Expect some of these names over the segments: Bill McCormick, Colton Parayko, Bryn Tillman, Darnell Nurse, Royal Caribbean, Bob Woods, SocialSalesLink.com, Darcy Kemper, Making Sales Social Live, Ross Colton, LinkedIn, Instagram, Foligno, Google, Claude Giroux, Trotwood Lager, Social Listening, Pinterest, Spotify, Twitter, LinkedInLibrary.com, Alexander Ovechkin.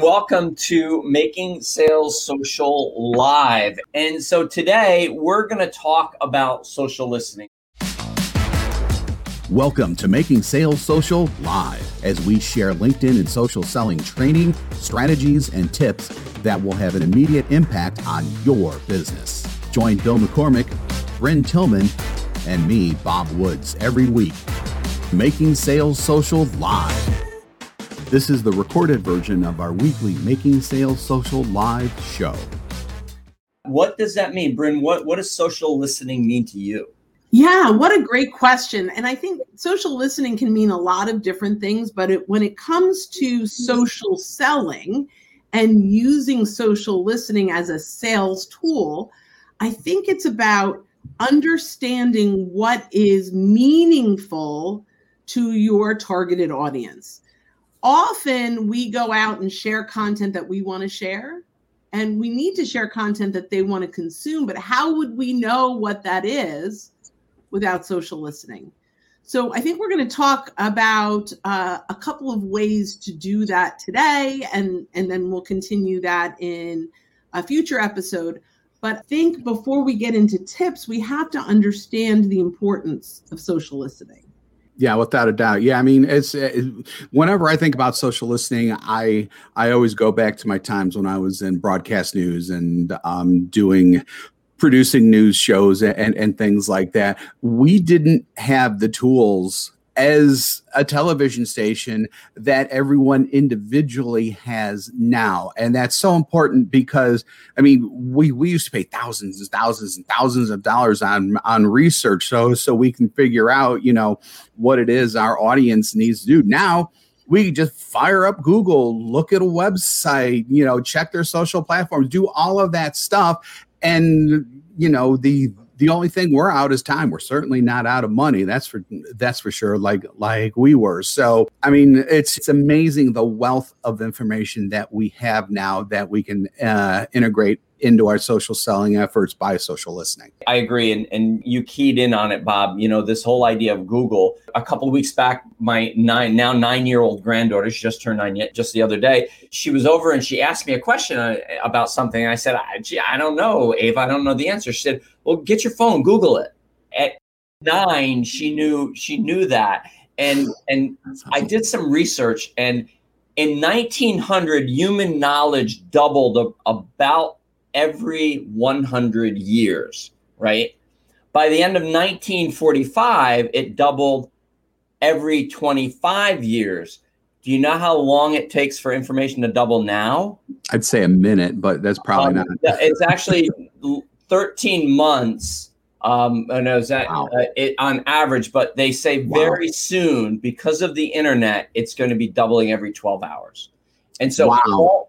Welcome to Making Sales Social Live. And so today we're going to talk about social listening. Welcome to Making Sales Social Live, as we share LinkedIn and social selling training, strategies, and tips that will have an immediate impact on your business. Join Bill McCormick, Bryn Tillman, and me, Bob Woods, every week. Making Sales Social Live. This is the recorded version of our weekly Making Sales Social Live show. What does that mean, Bryn? What does social listening mean to you? Yeah, what a great question. And I think social listening can mean a lot of different things, but when it comes to social selling and using social listening as a sales tool, I think it's about understanding what is meaningful to your targeted audience. Often we go out and share content that we want to share, and we need to share content that they want to consume, but how would we know what that is without social listening? So I think we're going to talk about a couple of ways to do that today, and then we'll continue that in a future episode. But I think before we get into tips, we have to understand the importance of social listening. Yeah, without a doubt. Yeah, I mean, whenever I think about social listening, I always go back to my times when I was in broadcast news and producing news shows and things like that. We didn't have the tools as a television station that everyone individually has now. And that's so important because, I mean, we used to pay thousands and thousands and thousands of dollars on research so we can figure out, you know, what it is our audience needs to do. Now, we just fire up Google, look at a website, you know, check their social platforms, do all of that stuff. And, you know, the only thing we're out is time. We're certainly not out of money. That's for sure. Like we were. So, I mean, it's amazing the wealth of information that we have now that we can integrate into our social selling efforts by social listening. I agree. And you keyed in on it, Bob. You know, this whole idea of Google. A couple of weeks back, my nine-year-old granddaughter, she just turned 9 just the other day, she was over and she asked me a question about something. I said, I don't know, Ava, I don't know the answer. She said, well, get your phone, Google it. At 9, she knew that. And I did some research, and in 1900, human knowledge doubled about every 100 years, right? By the end of 1945, it doubled every 25 years. Do you know how long it takes for information to double now? I'd say a minute, but that's probably not. It's actually 13 months on average, but they say very soon, because of the internet, it's going to be doubling every 12 hours. And so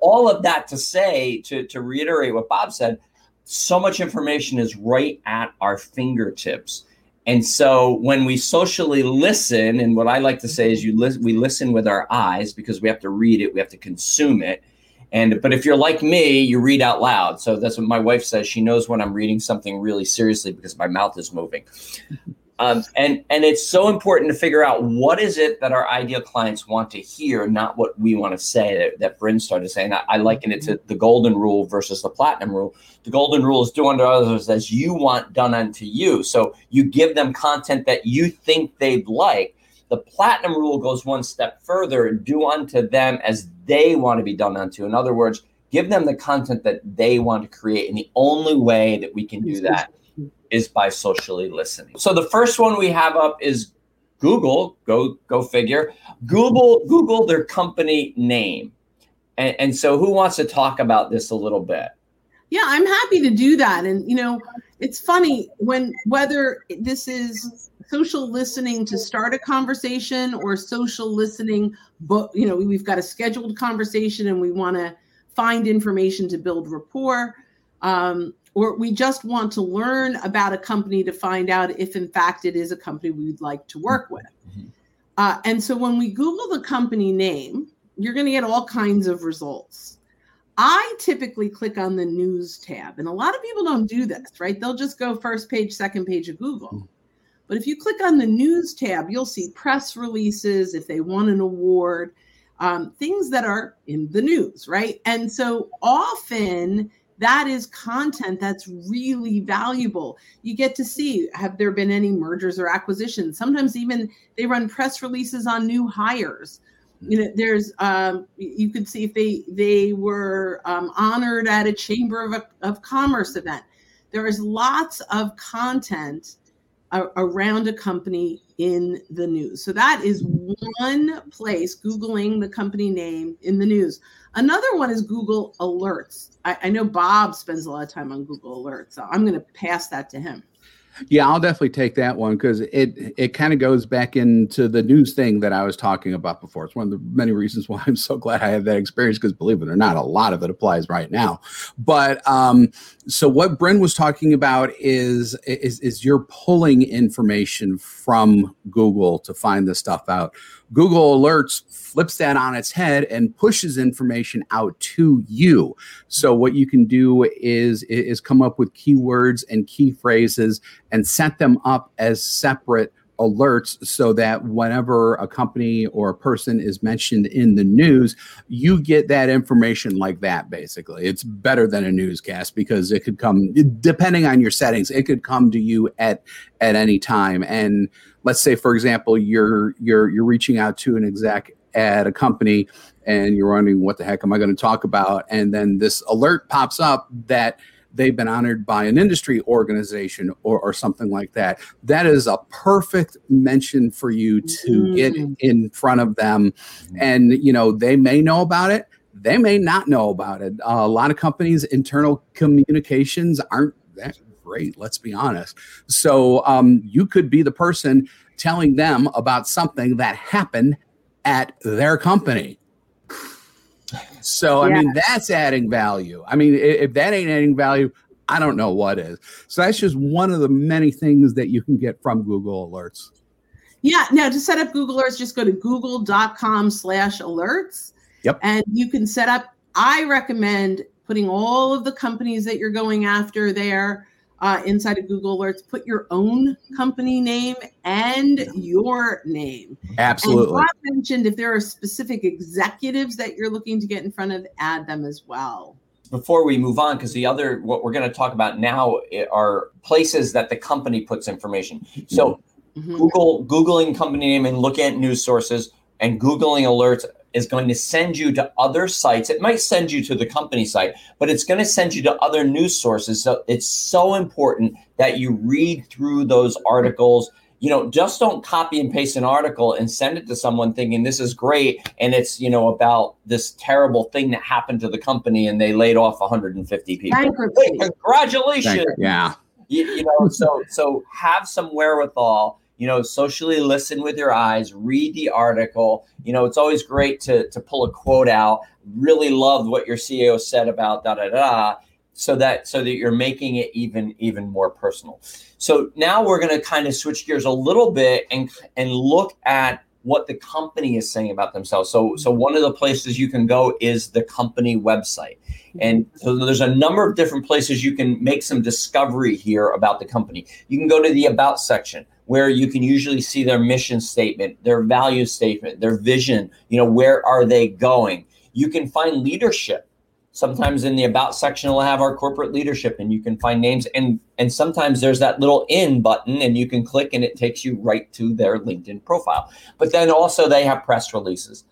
all of that to say, to reiterate what Bob said, so much information is right at our fingertips. And so when we socially listen, and what I like to say is we listen with our eyes, because we have to read it, we have to consume it. But if you're like me, you read out loud. So that's what my wife says. She knows when I'm reading something really seriously because my mouth is moving. And it's so important to figure out what is it that our ideal clients want to hear, not what we want to say, that Bryn started saying. I liken it to the golden rule versus the platinum rule. The golden rule is do unto others as you want done unto you. So you give them content that you think they'd like. The platinum rule goes one step further and do unto them as they want to be done unto. In other words, give them the content that they want to create. And the only way that we can do that is by socially listening. So the first one we have up is Google. Go figure. Google their company name. And so who wants to talk about this a little bit? Yeah, I'm happy to do that. And, you know, it's funny whether this is social listening to start a conversation or social listening, but, you know, we've got a scheduled conversation and we want to find information to build rapport. Or we just want to learn about a company to find out if, in fact, it is a company we'd like to work with. Mm-hmm. And so when we Google the company name, you're going to get all kinds of results. I typically click on the news tab, and a lot of people don't do this, right? They'll just go first page, second page of Google. Mm-hmm. But if you click on the news tab, you'll see press releases, if they won an award, things that are in the news, right? And so often that is content that's really valuable. You get to see, have there been any mergers or acquisitions? Sometimes even they run press releases on new hires. You know, there's you could see if they were honored at a chamber of commerce event. There is lots of content around a company in the news. So that is one place, Googling the company name in the news. Another one is Google Alerts. I know Bob spends a lot of time on Google Alerts, so I'm going to pass that to him. Yeah, I'll definitely take that one because it kind of goes back into the news thing that I was talking about before. It's one of the many reasons why I'm so glad I have that experience because, believe it or not, a lot of it applies right now. But so what Bryn was talking about is you're pulling information from Google to find this stuff out. Google Alerts flips that on its head and pushes information out to you. So what you can do is come up with keywords and key phrases and set them up as separate alerts so that whenever a company or a person is mentioned in the news, you get that information like that, basically. It's better than a newscast because it could come, depending on your settings, it could come to you at any time. And let's say, for example, you're reaching out to an exec at a company and you're wondering, what the heck am I going to talk about? And then this alert pops up that they've been honored by an industry organization or something like that. That is a perfect mention for you to get in front of them. And, you know, they may know about it. They may not know about it. A lot of companies' internal communications aren't that great, let's be honest. So you could be the person telling them about something that happened at their company. So, I mean, that's adding value. I mean, if that ain't adding value, I don't know what is. So that's just one of the many things that you can get from Google Alerts. Yeah. Now, to set up Google Alerts, just go to google.com/alerts. Yep. And you can set up, I recommend putting all of the companies that you're going after there inside of Google Alerts. Put your own company name and your name. Absolutely. And I mentioned if there are specific executives that you're looking to get in front of, add them as well. Before we move on, because what we're going to talk about now are places that the company puts information. So Googling company name and looking at news sources and Googling Alerts is going to send you to other sites. It might send you to the company site, but it's going to send you to other news sources. So it's so important that you read through those articles. You know, just don't copy and paste an article and send it to someone thinking this is great. And it's, you know, about this terrible thing that happened to the company and they laid off 150 people. Hey, congratulations. Yeah. You know, so have some wherewithal. You know, socially listen with your eyes, read the article. You know, it's always great to pull a quote out. Really loved what your CEO said about da-da-da, so that you're making it even more personal. So now we're going to kind of switch gears a little bit and look at what the company is saying about themselves. So one of the places you can go is the company website. And so there's a number of different places you can make some discovery here about the company. You can go to the About section, where you can usually see their mission statement, their value statement, their vision, you know, where are they going? You can find leadership. Sometimes in the About section, we'll have our corporate leadership and you can find names. And sometimes there's that little in button and you can click and it takes you right to their LinkedIn profile. But then also they have press releases.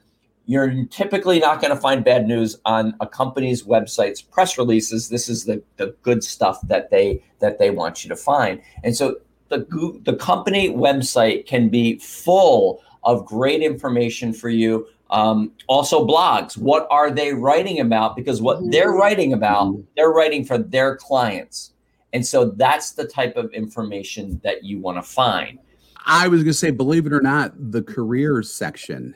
You're typically not going to find bad news on a company's website's press releases. This is the good stuff that they want you to find. And so the company website can be full of great information for you. Also blogs, what are they writing about? Because what they're writing about, they're writing for their clients. And so that's the type of information that you want to find. I was going to say, believe it or not, the careers section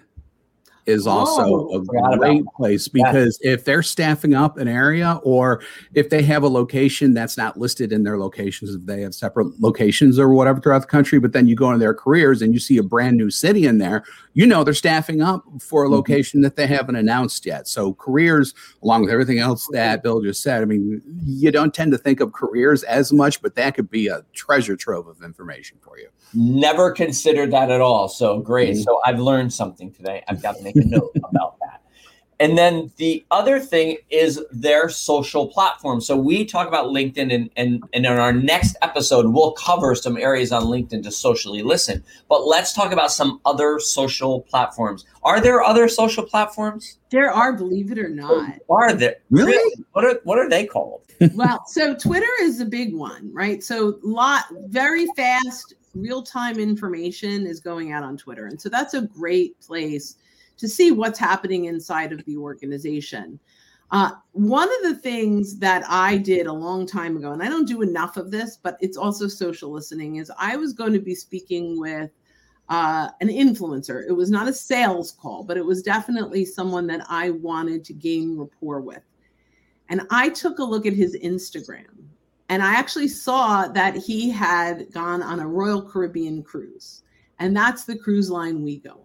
is also a great place because if they're staffing up an area or if they have a location that's not listed in their locations, if they have separate locations or whatever throughout the country, but then you go into their careers and you see a brand new city in there, you know they're staffing up for a location that they haven't announced yet. So careers, along with everything else that Bill just said, I mean, you don't tend to think of careers as much, but that could be a treasure trove of information for you. Never considered that at all. So great. So I've learned something today. I've got to make to know about that. And then the other thing is their social platform. So we talk about LinkedIn, and in our next episode, we'll cover some areas on LinkedIn to socially listen. But let's talk about some other social platforms. Are there other social platforms? There are, believe it or not. Are there? Really? What are they called? Well, so Twitter is the big one, right? So very fast, real-time information is going out on Twitter. And so that's a great place to see what's happening inside of the organization. One of the things that I did a long time ago, and I don't do enough of this, but it's also social listening, is I was going to be speaking with an influencer. It was not a sales call, but it was definitely someone that I wanted to gain rapport with. And I took a look at his Instagram, and I actually saw that he had gone on a Royal Caribbean cruise. And that's the cruise line we go on.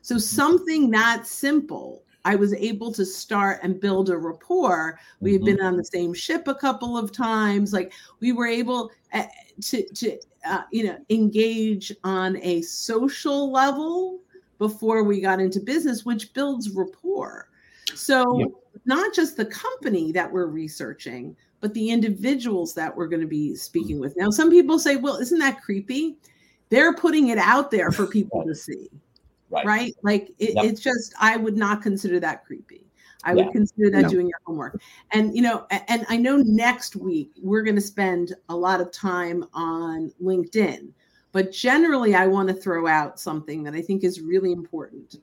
So something that simple, I was able to start and build a rapport. We had been on the same ship a couple of times. Like, we were able to engage on a social level before we got into business, which builds rapport. So not just the company that we're researching, but the individuals that we're going to be speaking with. Now, some people say, well, isn't that creepy? They're putting it out there for people to see. Right? Like, it's just, I would not consider that creepy. I would consider that doing your homework. And, and I know next week we're going to spend a lot of time on LinkedIn, but generally I want to throw out something that I think is really important.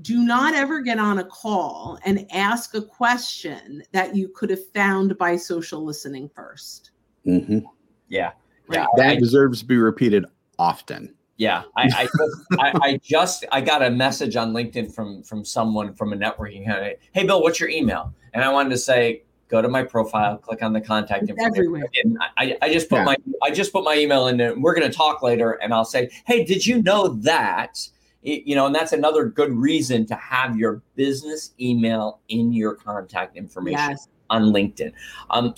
Do not ever get on a call and ask a question that you could have found by social listening first. Mm-hmm. Yeah. Right? That deserves to be repeated often. Yeah, I got a message on LinkedIn from someone from a networking company. Hey, Bill, what's your email? And I wanted to say, go to my profile, click on the contact information. Everywhere. And I just put my email in there. And we're going to talk later, and I'll say, hey, did you know that? And that's another good reason to have your business email in your contact information. Yes. On LinkedIn.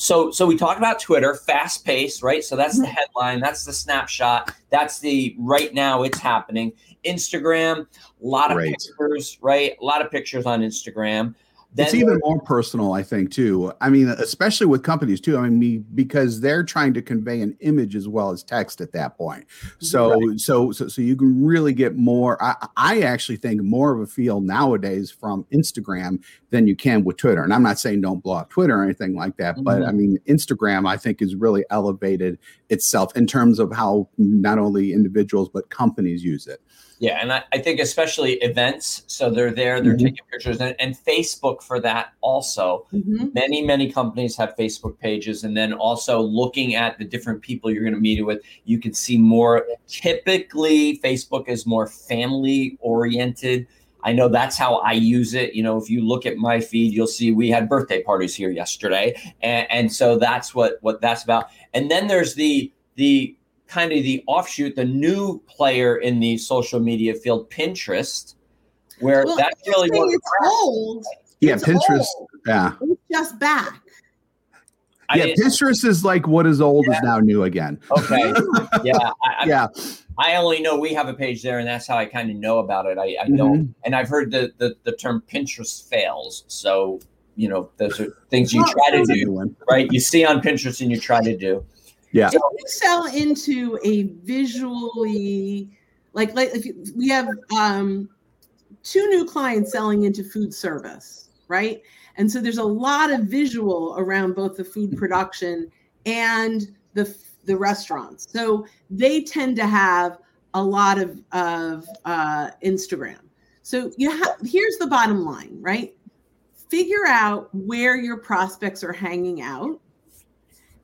So we talked about Twitter, fast paced, right? So that's the headline. That's the snapshot. That's the right now it's happening. Instagram, a lot of pictures, right? A lot of pictures on Instagram. Then it's even more personal, I think, too. I mean, especially with companies, too. I mean, because they're trying to convey an image as well as text at that point. So you can really get more. I actually think more of a feel nowadays from Instagram than you can with Twitter. And I'm not saying don't blow up Twitter or anything like that. Mm-hmm. But I mean, Instagram, I think, has really elevated itself in terms of how not only individuals, but companies use it. Yeah, and I think especially events. So they're taking pictures, and Facebook for that also. Mm-hmm. Many companies have Facebook pages, and then also looking at the different people you're going to meet with, you can see more. Typically, Facebook is more family oriented. I know that's how I use it. If you look at my feed, you'll see we had birthday parties here yesterday, and so that's what that's about. And then there's the kind of the offshoot, the new player in the social media field, Pinterest, where that's really what it's old. Yeah, it's Pinterest. Old. Yeah, it's just back. Pinterest is like what is old is now new again. Okay. Yeah. I only know we have a page there, and that's how I kind of know about it. I don't, and I've heard the term Pinterest fails. So those are things you try to do, right? You see on Pinterest and you try to do. Yeah. If you sell into a visually, we have two new clients selling into food service, right? And so there's a lot of visual around both the food production and the restaurants. So they tend to have a lot of Instagram. So here's the bottom line, right? Figure out where your prospects are hanging out,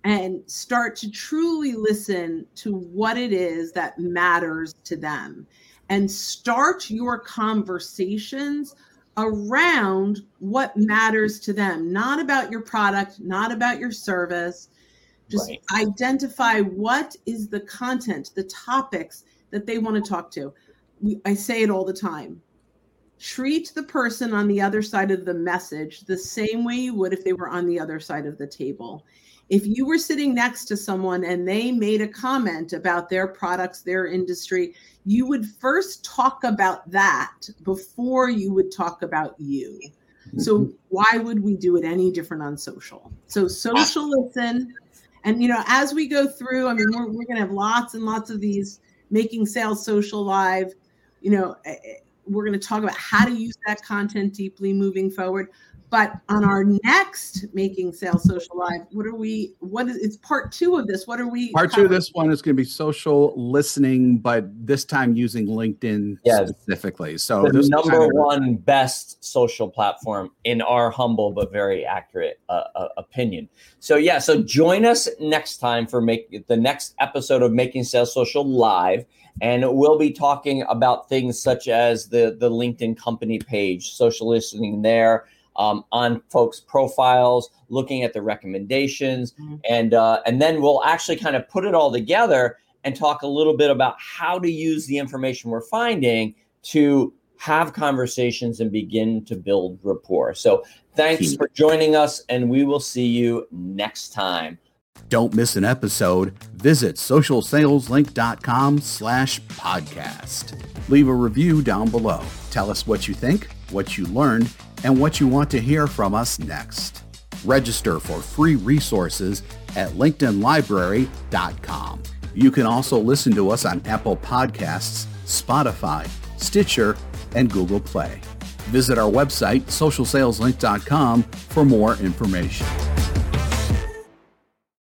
and start to truly listen to what it is that matters to them, and start your conversations around what matters to them, not about your product, not about your service. Just identify what is the content, the topics that they want to talk to. I say it all the time. Treat the person on the other side of the message the same way you would if they were on the other side of the table. If you were sitting next to someone and they made a comment about their products, their industry, you would first talk about that before you would talk about you. So why would we do it any different on social? So social listen. And, you know, as we go through, I mean, we're going to have lots and lots of these Making Sales Social Live. You know, we're going to talk about how to use that content deeply moving forward. But on our next Making Sales Social Live, it's part two of this. What are we? Part two of this one is going to be social listening, but this time using LinkedIn specifically. So the number one best social platform in our humble but very accurate opinion. So join us next time for the next episode of Making Sales Social Live. And we'll be talking about things such as the LinkedIn company page, social listening there. On folks' profiles, looking at the recommendations, and then we'll actually kind of put it all together and talk a little bit about how to use the information we're finding to have conversations and begin to build rapport. So thanks for joining us, and we will see you next time. Don't miss an episode. Visit SocialSalesLink.com/podcast. Leave a review down below. Tell us what you think, what you learned, and what you want to hear from us next. Register for free resources at LinkedInLibrary.com. You can also listen to us on Apple Podcasts, Spotify, Stitcher, and Google Play. Visit our website, SocialSalesLink.com, for more information.